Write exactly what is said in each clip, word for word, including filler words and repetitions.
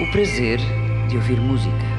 o prazer de ouvir música.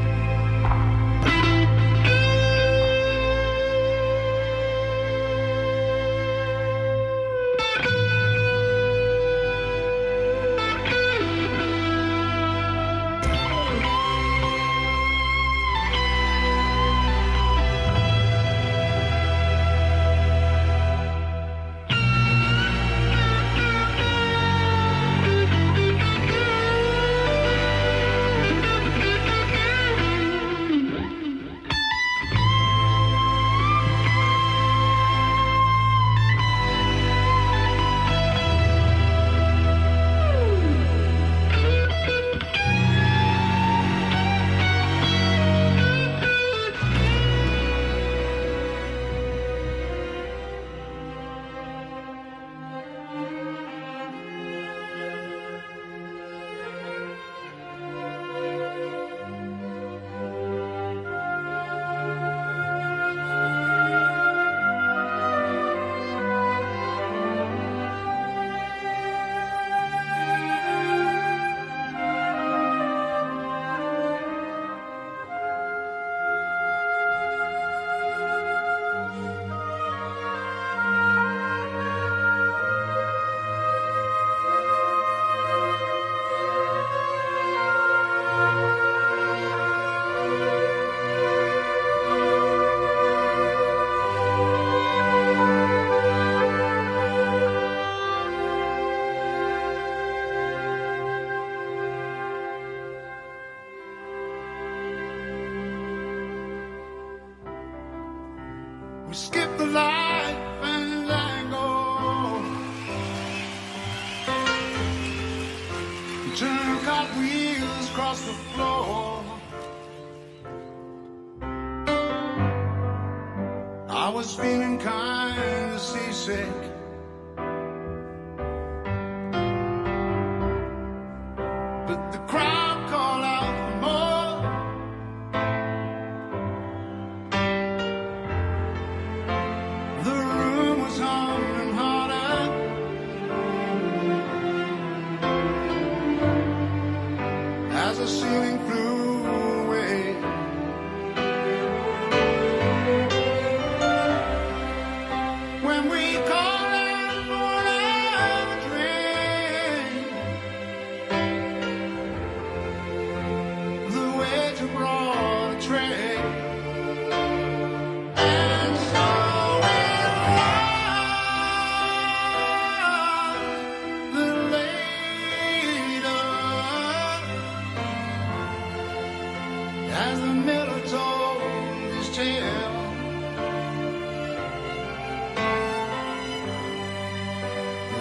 We skip the life and lango, we turn cartwheels across the floor. I was feeling kinda seasick, but the crowd called out for more.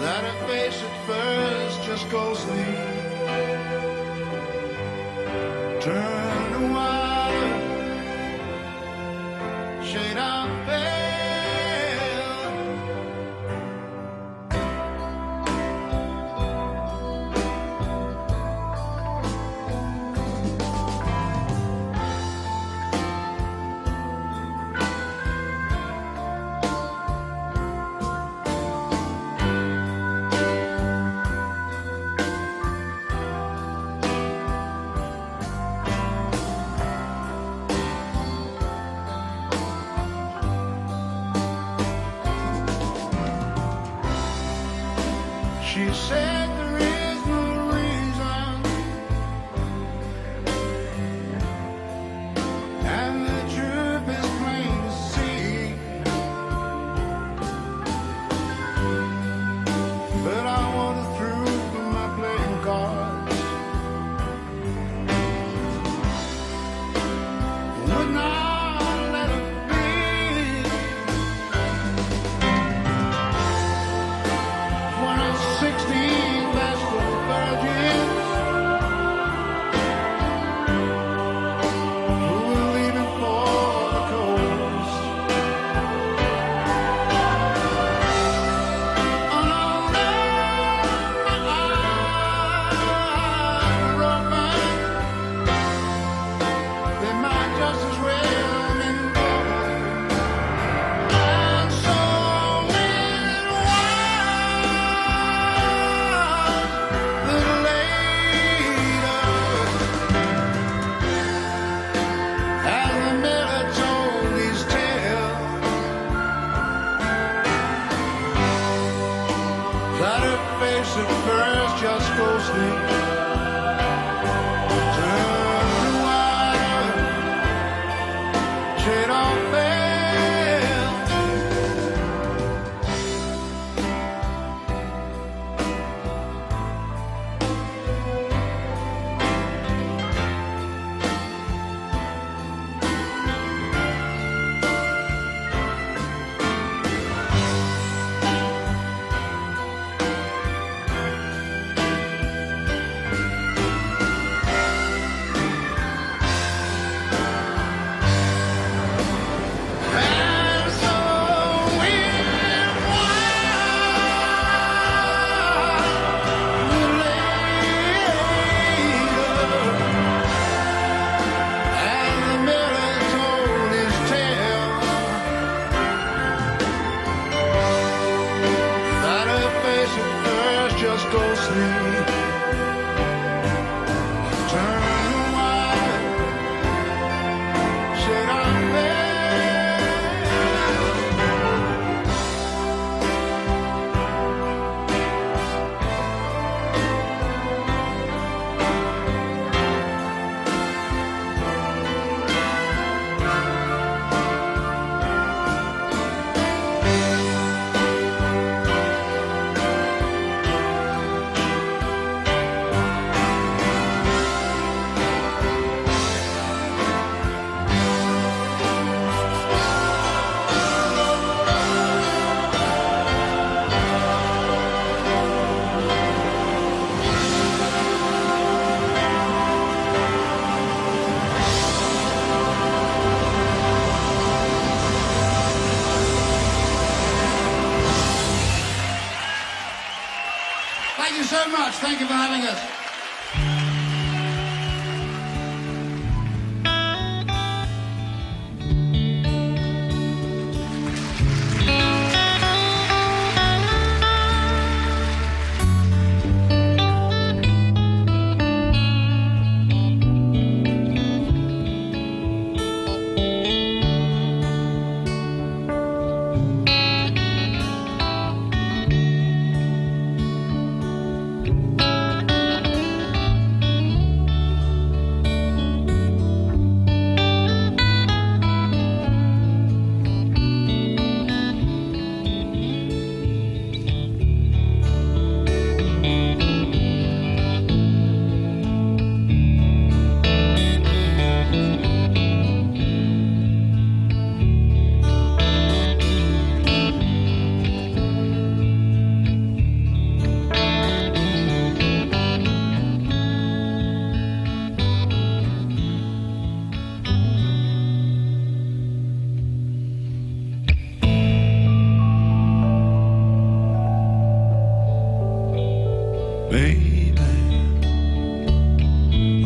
That her face at first just goes lean, turn to water, shade out much. Thank you for having us.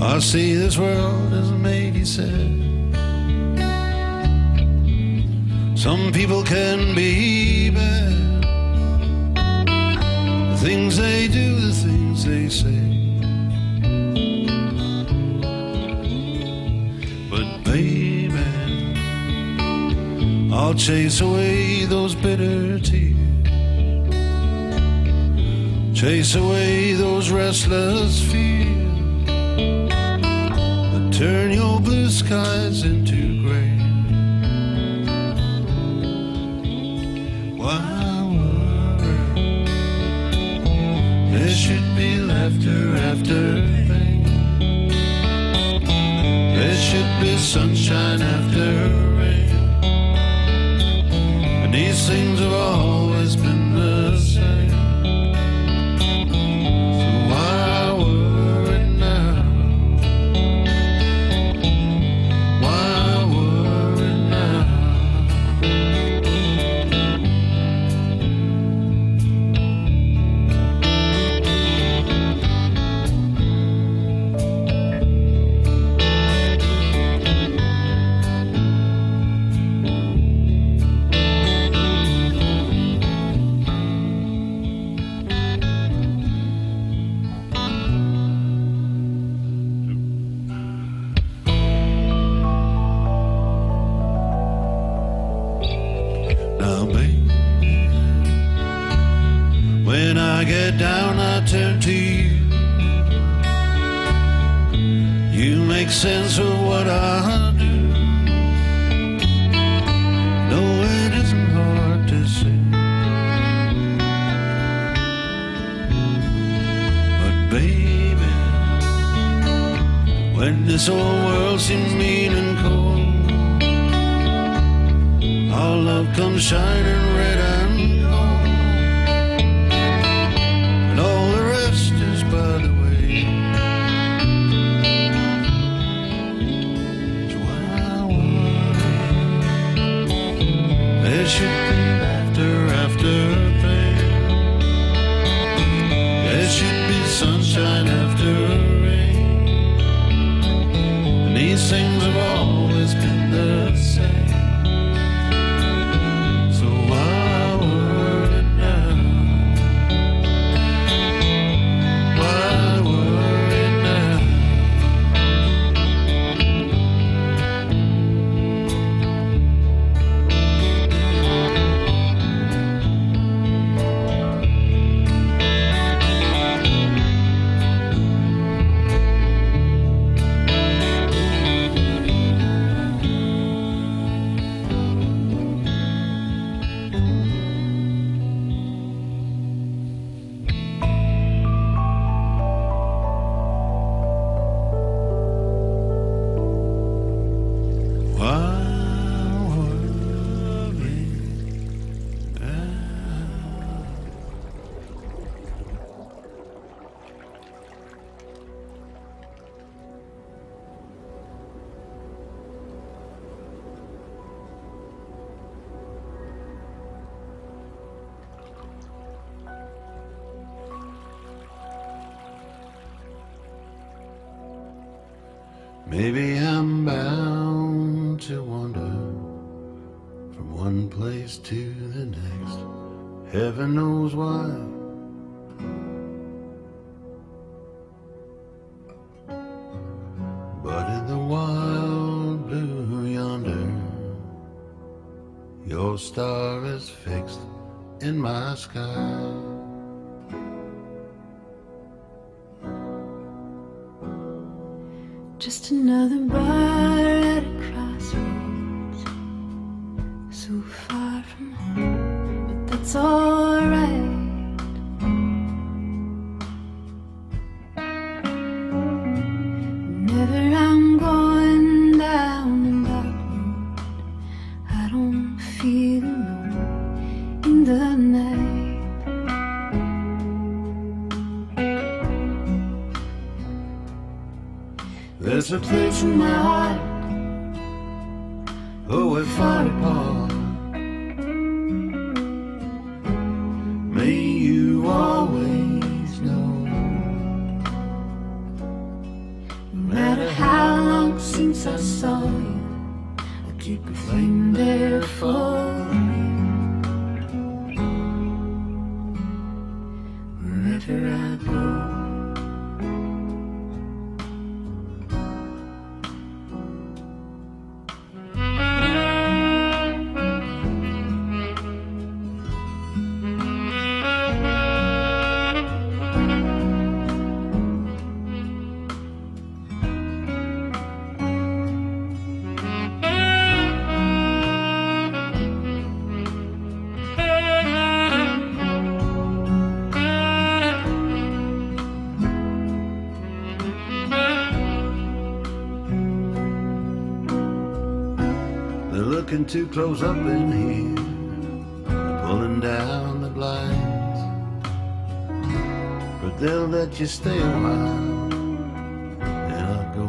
I see this world doesn't make you sad. Some people can be bad. The things they do, the things they say. But baby, I'll chase away those bitter tears, chase away those restless fears. Turn your blue skies into gray. Why worry? There should be laughter after pain. There should be sunshine after rain. And these things have always been the same. When I get down, I turn to you. You make sense of what I do. No, it isn't hard to see. But baby, when this whole world seems mean and cold, our love comes shining red and gold. There should be laughter after pain. There should be sunshine after rain. And these things have always been the same. So why? Maybe I'm bound to wander from one place to the next, heaven knows why. But in the wild blue yonder, your star is fixed in my sky. Just another bar at a crossroads, so far from home, but that's alright. Whenever I'm going down that road, I don't feel alone in the night. There's a place in my heart, oh, we're far apart. May you always know, no matter how long since I saw you, I keep a flame there for you. Wherever I go, looking too close up in here, pulling down the blinds, but they'll let you stay a while, and I'll go on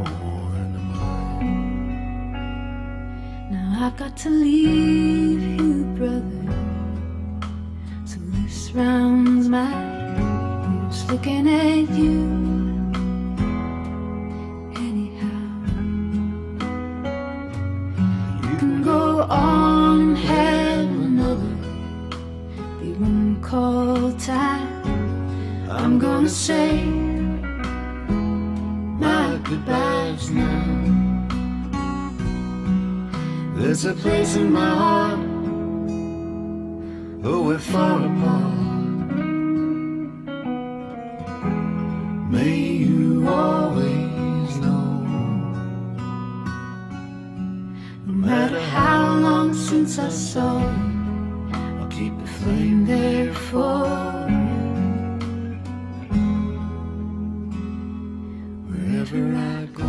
into mine. Now I've got to leave you, brother, so this round's mine. Just looking at you. On have another, they won't call time. I'm gonna say my goodbyes now. There's a place in my heart, oh, we're far apart. May you always know, no matter how since I saw you, I'll keep the flame there for you. Wherever I go,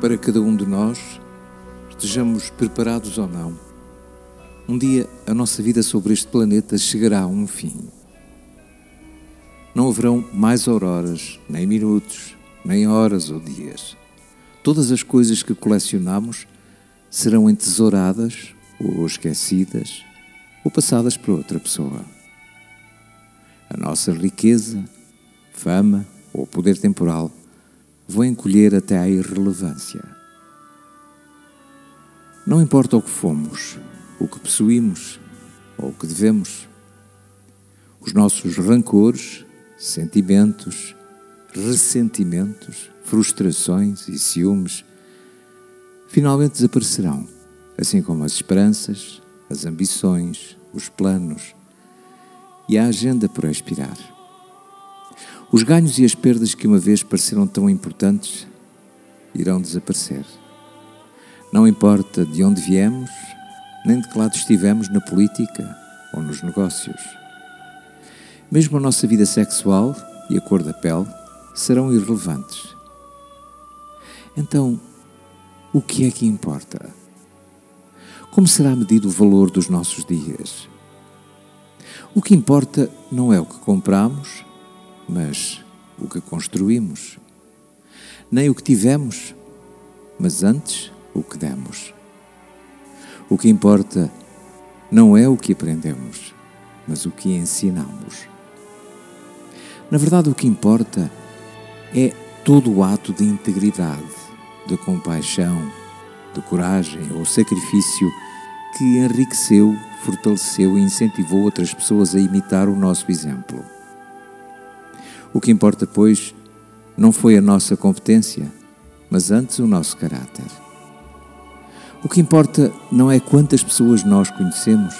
para cada um de nós, estejamos preparados ou não. Um dia a nossa vida sobre este planeta chegará a um fim. Não haverão mais auroras, nem minutos, nem horas ou dias. Todas as coisas que colecionamos serão entesouradas ou esquecidas ou passadas por outra pessoa. A nossa riqueza, fama ou poder temporal vão encolher até à irrelevância. Não importa o que fomos, o que possuímos ou o que devemos. Os nossos rancores, sentimentos, ressentimentos, frustrações e ciúmes finalmente desaparecerão, assim como as esperanças, as ambições, os planos e a agenda por expirar. Os ganhos e as perdas que uma vez pareceram tão importantes irão desaparecer. Não importa de onde viemos, nem de que lado estivemos na política ou nos negócios. Mesmo a nossa vida sexual e a cor da pele serão irrelevantes. Então, o que é que importa? Como será medido o valor dos nossos dias? O que importa não é o que compramos, mas o que construímos. Nem o que tivemos, mas antes o que demos. O que importa não é o que aprendemos, mas o que ensinamos. Na verdade, o que importa é todo o ato de integridade, de compaixão, de coragem ou sacrifício que enriqueceu, fortaleceu e incentivou outras pessoas a imitar o nosso exemplo. O que importa, pois, não foi a nossa competência, mas antes o nosso caráter. O que importa não é quantas pessoas nós conhecemos,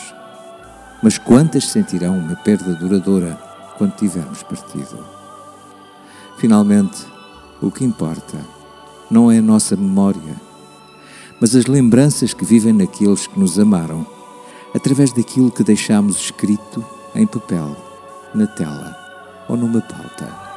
mas quantas sentirão uma perda duradoura quando tivermos partido. Finalmente, o que importa não é a nossa memória, mas as lembranças que vivem naqueles que nos amaram, através daquilo que deixámos escrito em papel, na tela ou numa pauta.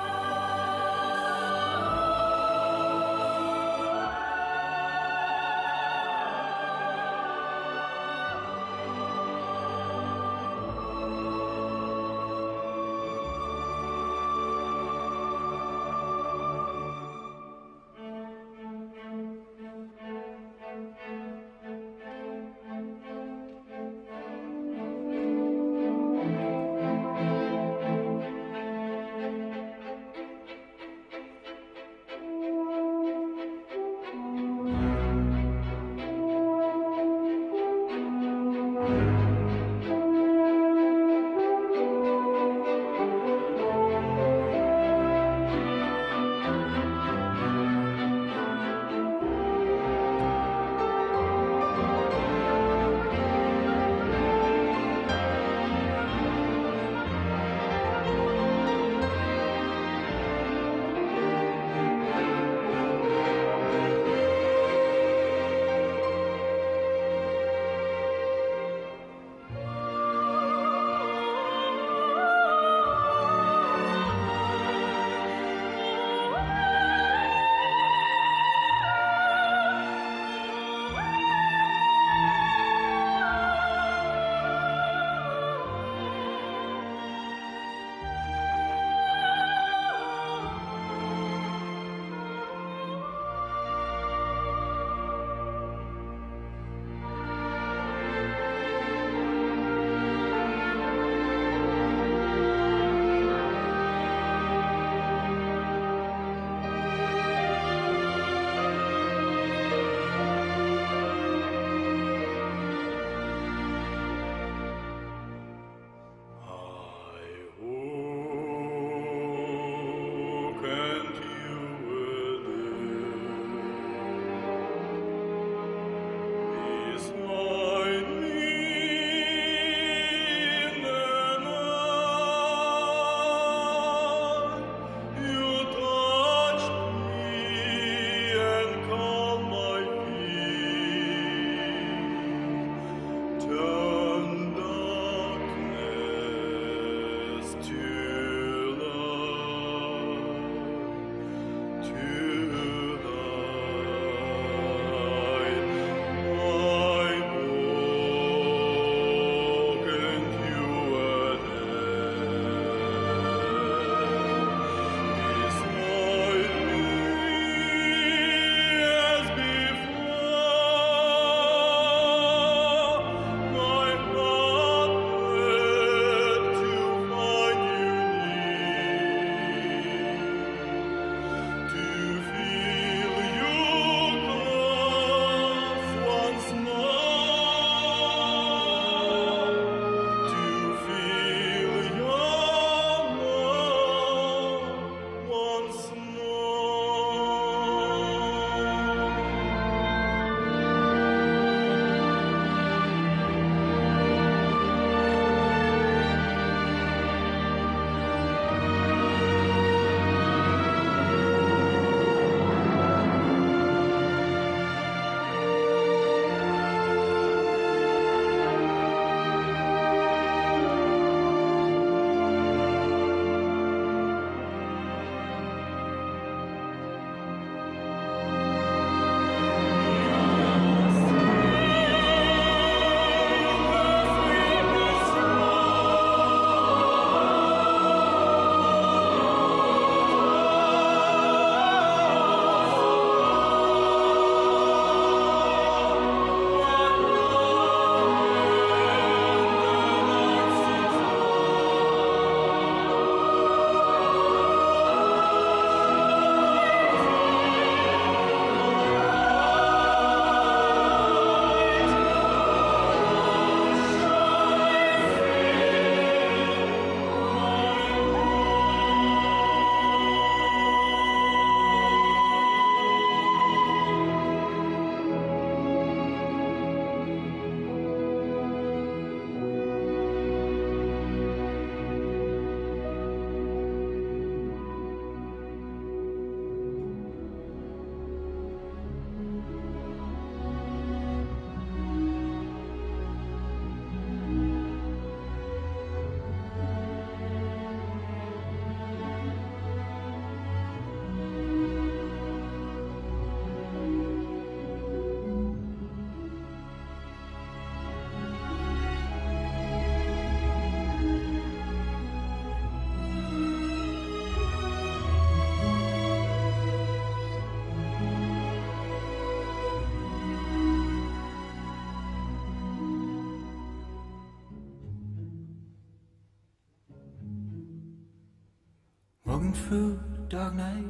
walking through the dark night,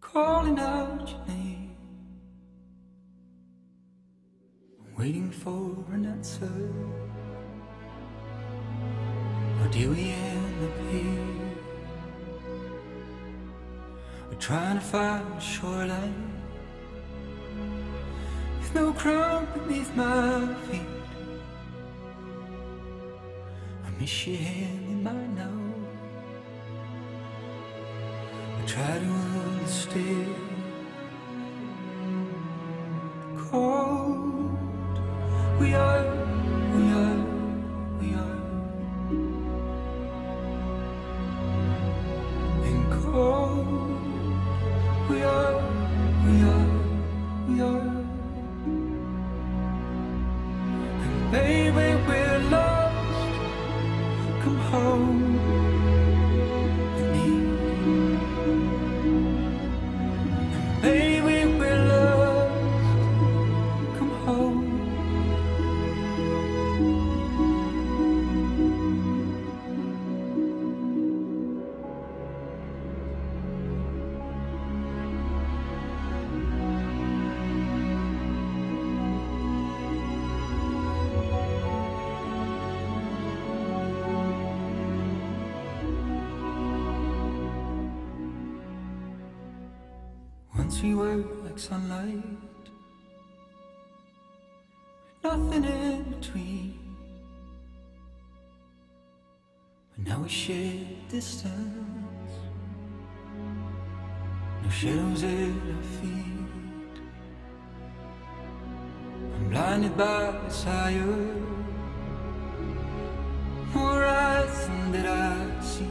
calling out your name, waiting for an answer. Or do we end up here? We're trying to find a shoreline with no ground beneath my feet. Is she handing mine out? I try to understand the cold. We are, we are, we are and cold. We are, we are, we are and baby we're lost. Come home with me. And baby, we're lost. Come home. Once we were like sunlight, nothing in between. But now we share distance, no shadows at our feet. I'm blinded by desire, more eyes than that I see.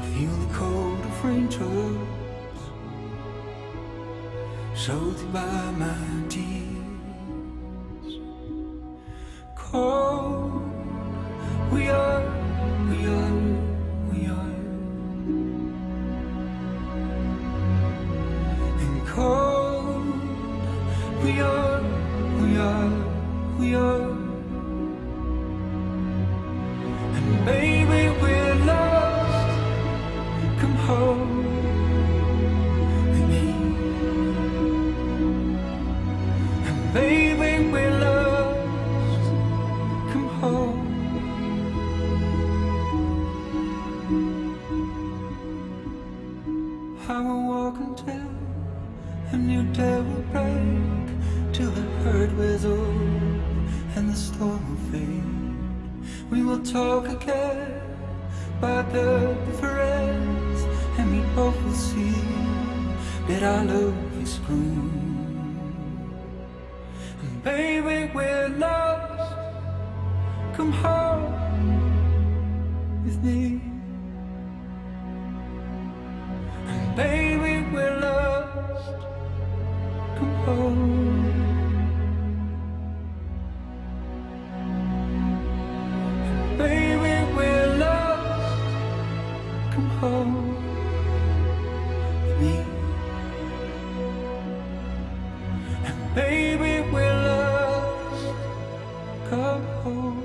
I feel the cold raindrops soaked by my tears. Cold, we are, we are, we are and cold, we are, we are, we are and baby we're lost. Come home. I will walk until a new day will break, till the hurt was over and the storm will fade. We will talk again about the difference, and we both will see that our love is gone. And baby, we're lost. Come home with me. Baby, we're lost. Come home. Baby, we're lost. Come home with me. And baby, we're lost. Come home.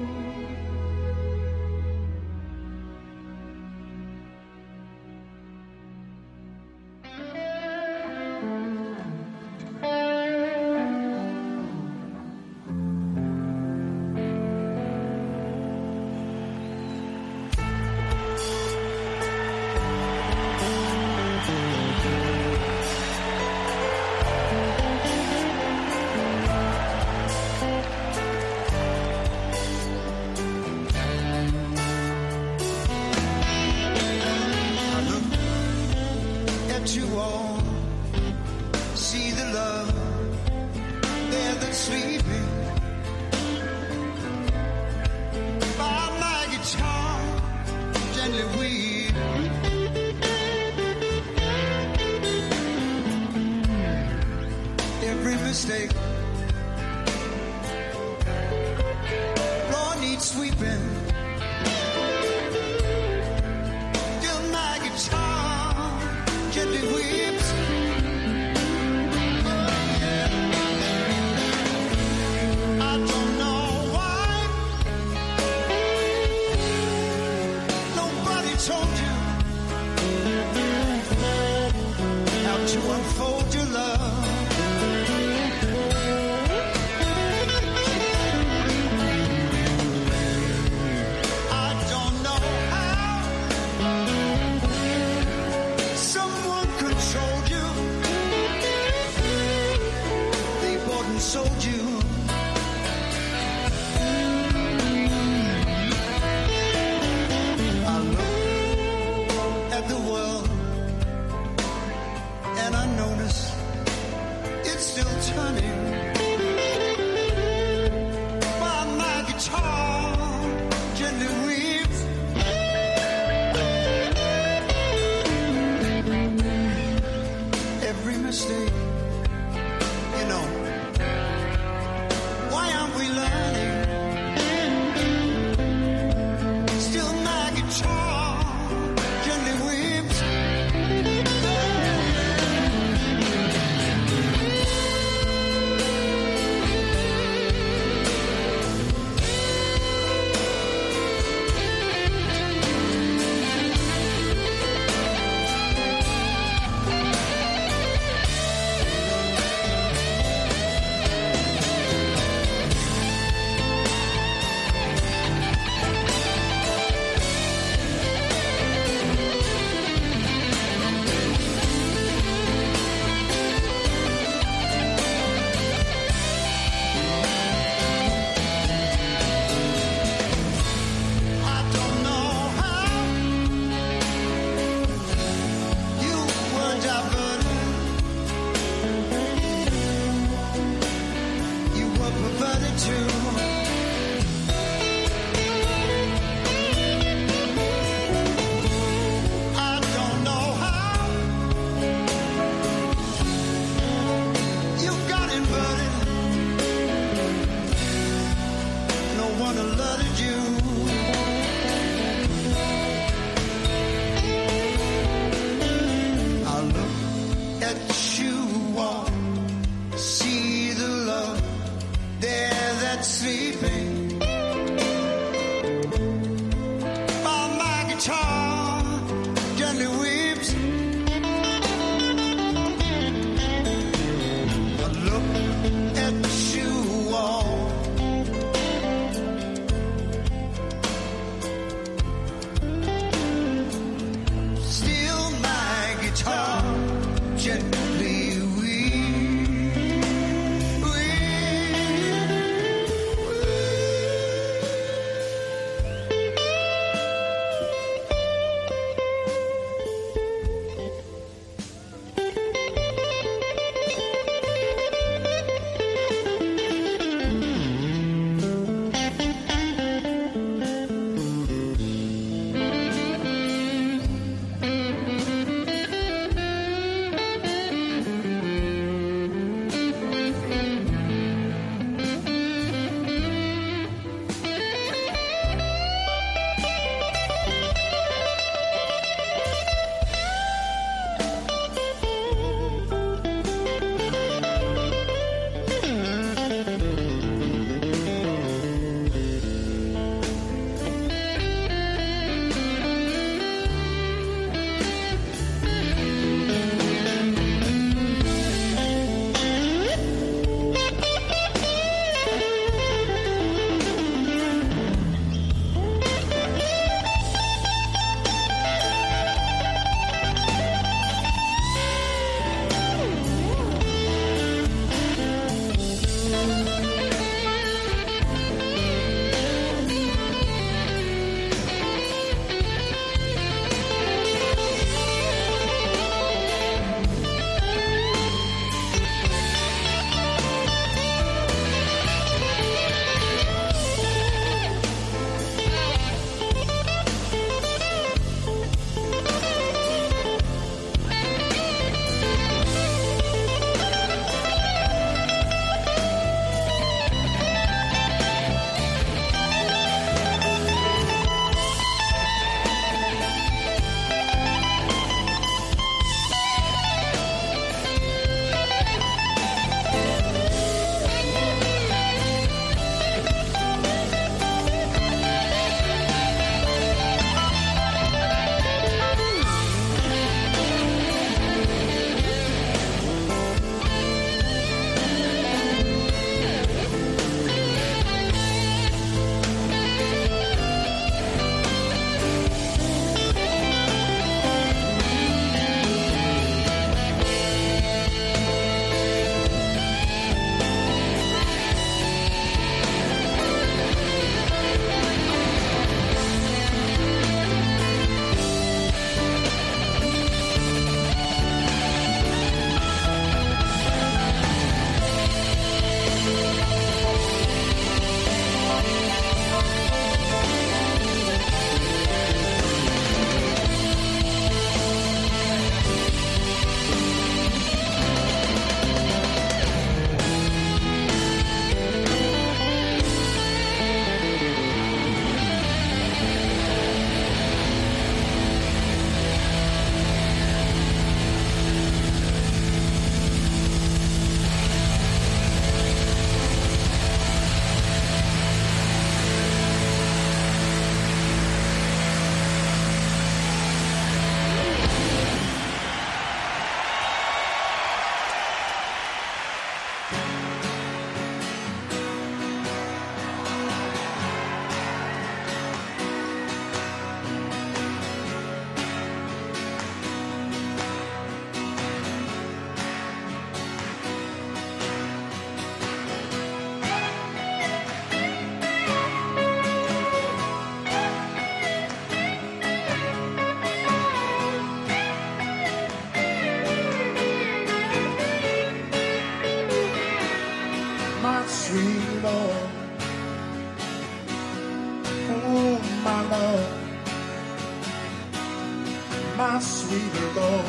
my sweet Lord.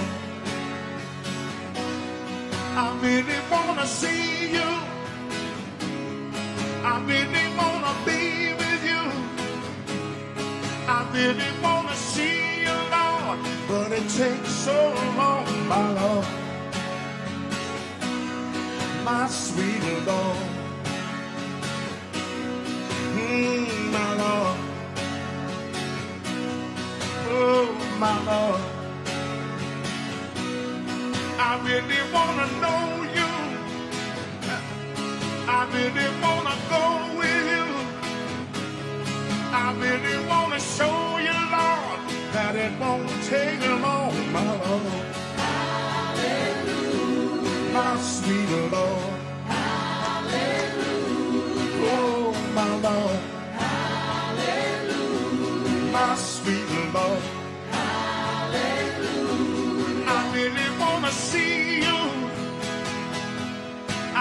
I really wanna see you. I really wanna be with you. I really wanna see you, Lord, but it takes so long, my Lord, my sweet Lord. Mm, my Lord, oh my Lord, I really wanna know you. I really wanna go with you. I really wanna show you, Lord, that it won't take long, my Lord. Hallelujah, my sweet Lord. Hallelujah, oh my Lord. Hallelujah, my sweet Lord. Hallelujah, I really wanna see you.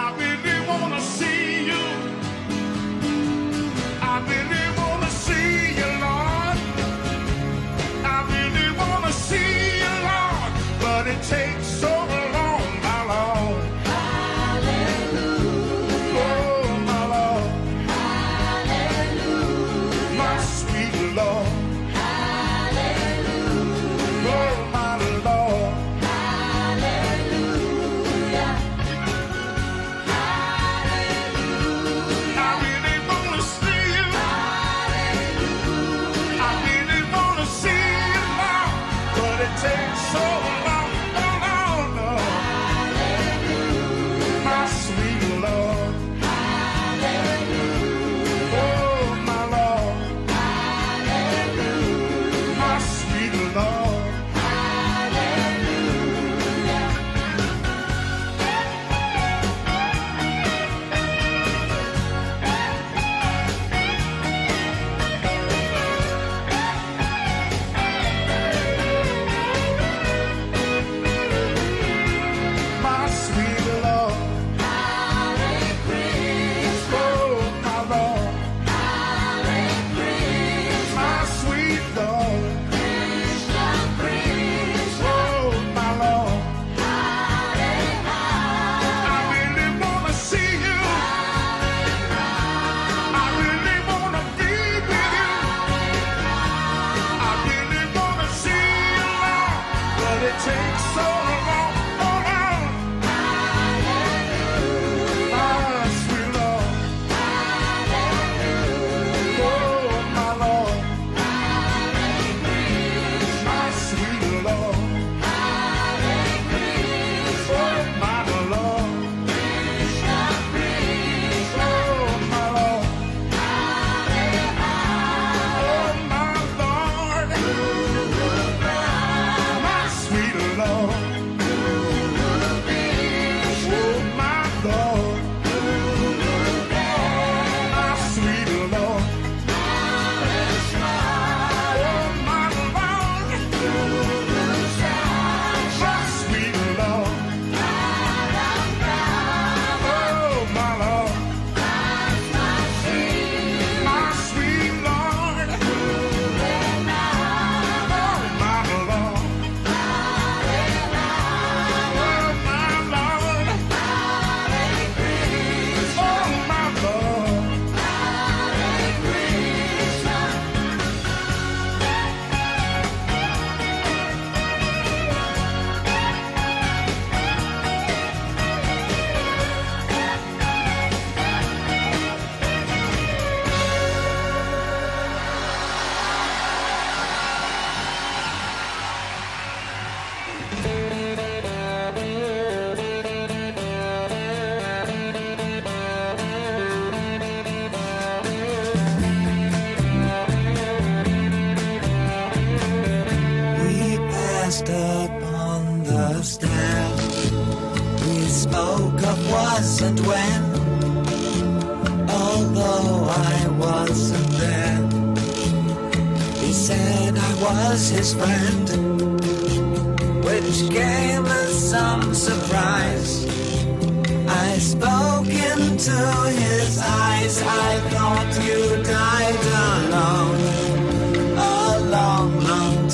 I really wanna see you. I really wanna see you, Lord. I really wanna see you, Lord, but it takes so long, my Lord. Hallelujah, oh my Lord. Hallelujah, my sweet Lord.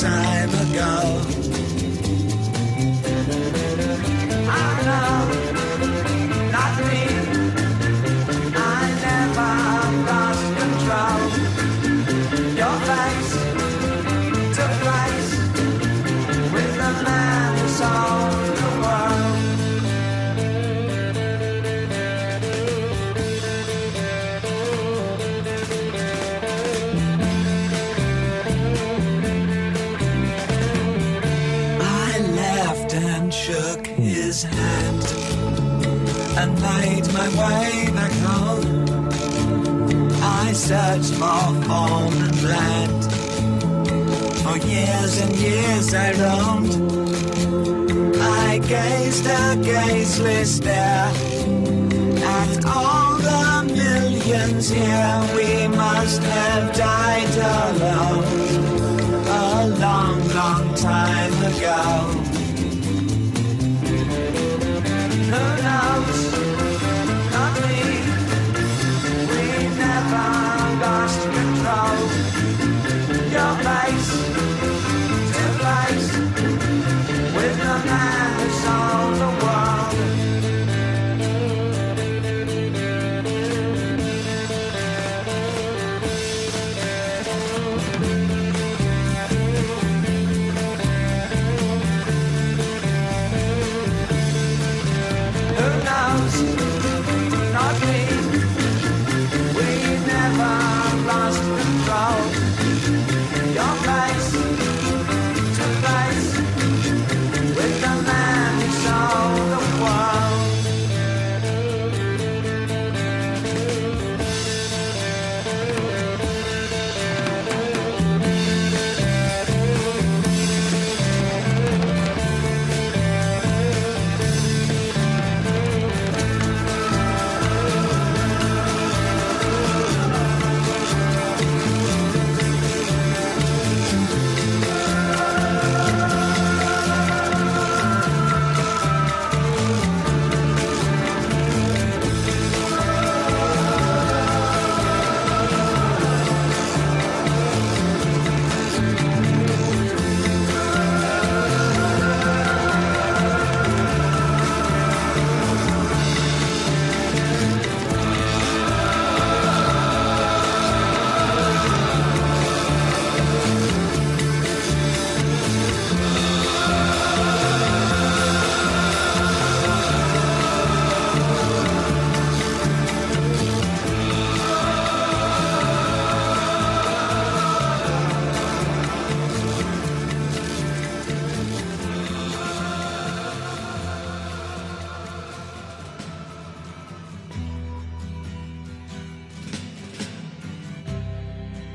Time ago shook his hand and made my way back home. I searched for home and land. For years and years I roamed. I gazed a gazeless stare at all the millions here. We must have died alone a long, long time ago. Who knows? Lost control. Your place to place with the man who sold the world. Who knows? Not me. We've never lost control. Your place to place with the man who sold the world.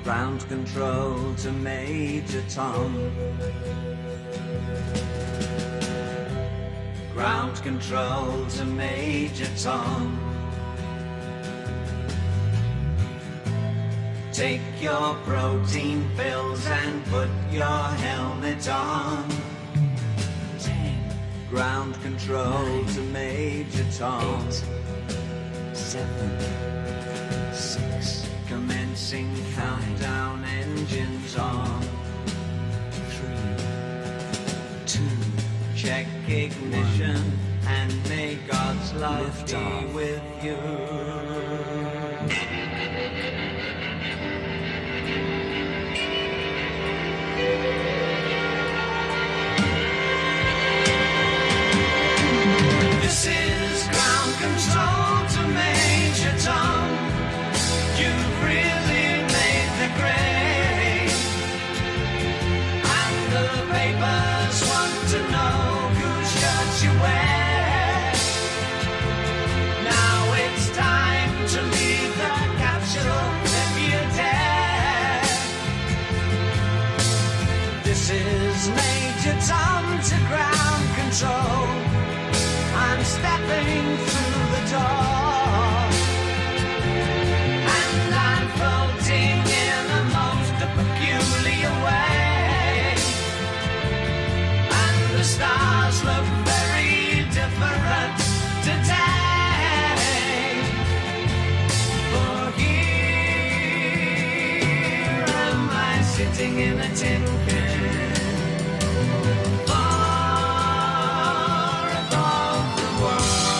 Ground control to Major Tom. Ground control to Major Tom. Take your protein pills and put your helmet on. Ground control to Major Tom. seven, six. Commencing countdown, engines on. Three, two, check ignition, one, and may God's love be off with you. This is ground control to Major Tom. You've really made the grade, and the papers want to know whose shirt you wear. Now it's time to leave the capsule if you dare. This is Major Tom to ground control. I'm stepping through the door. Floating in the most peculiar way, and the stars look very different today. For here am I sitting in a tin can, far above the world.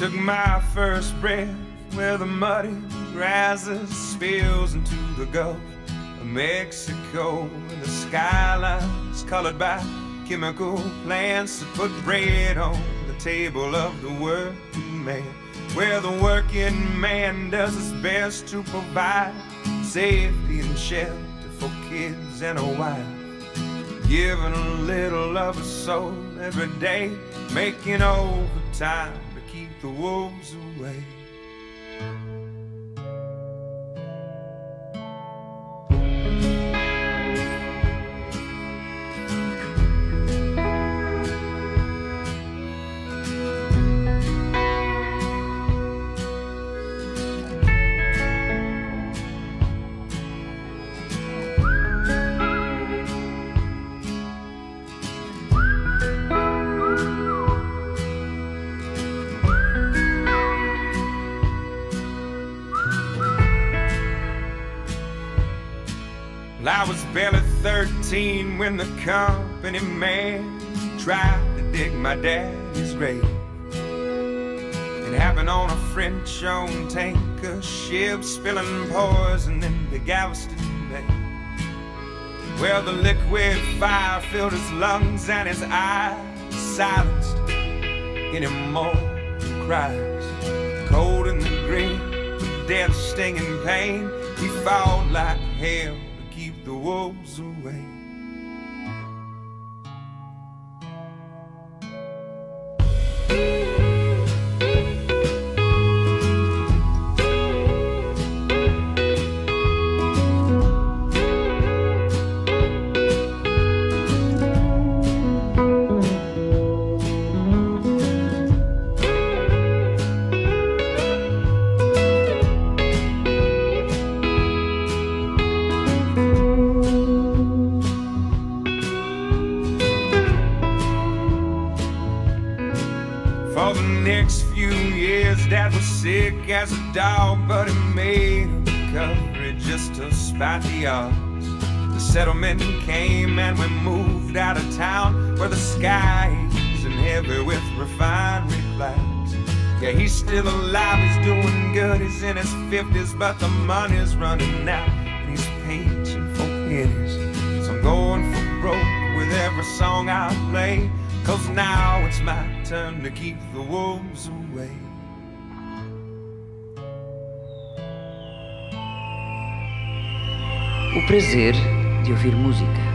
Took my first breath where the muddy rises spills into the Gulf of Mexico, and the skyline's colored by chemical plants that put bread on the table of the working man, where the working man does his best to provide safety and shelter for kids and a wife, giving a little of his soul every day, making overtime to keep the wolves away. I was barely thirteen when the company man tried to dig my daddy's grave, and having on a French-owned tanker ship spilling poison in the Galveston Bay, well, the liquid fire filled his lungs and his eyes, silenced any more cries. Cold in the grave, with death, stinging pain, he fought like hell, keep the wolves away. For the next few years, Dad was sick as a dog, but he made recovery just to spite the odds. The settlement came and we moved out of town, where the sky isn't heavy with refinery clouds. Yeah, he's still alive, he's doing good, he's in his fifties, but the money's running out, and he's painting for pennies. So I'm going for broke with every song I play, 'cause now it's my turn to keep the wolves away. O prazer de ouvir música.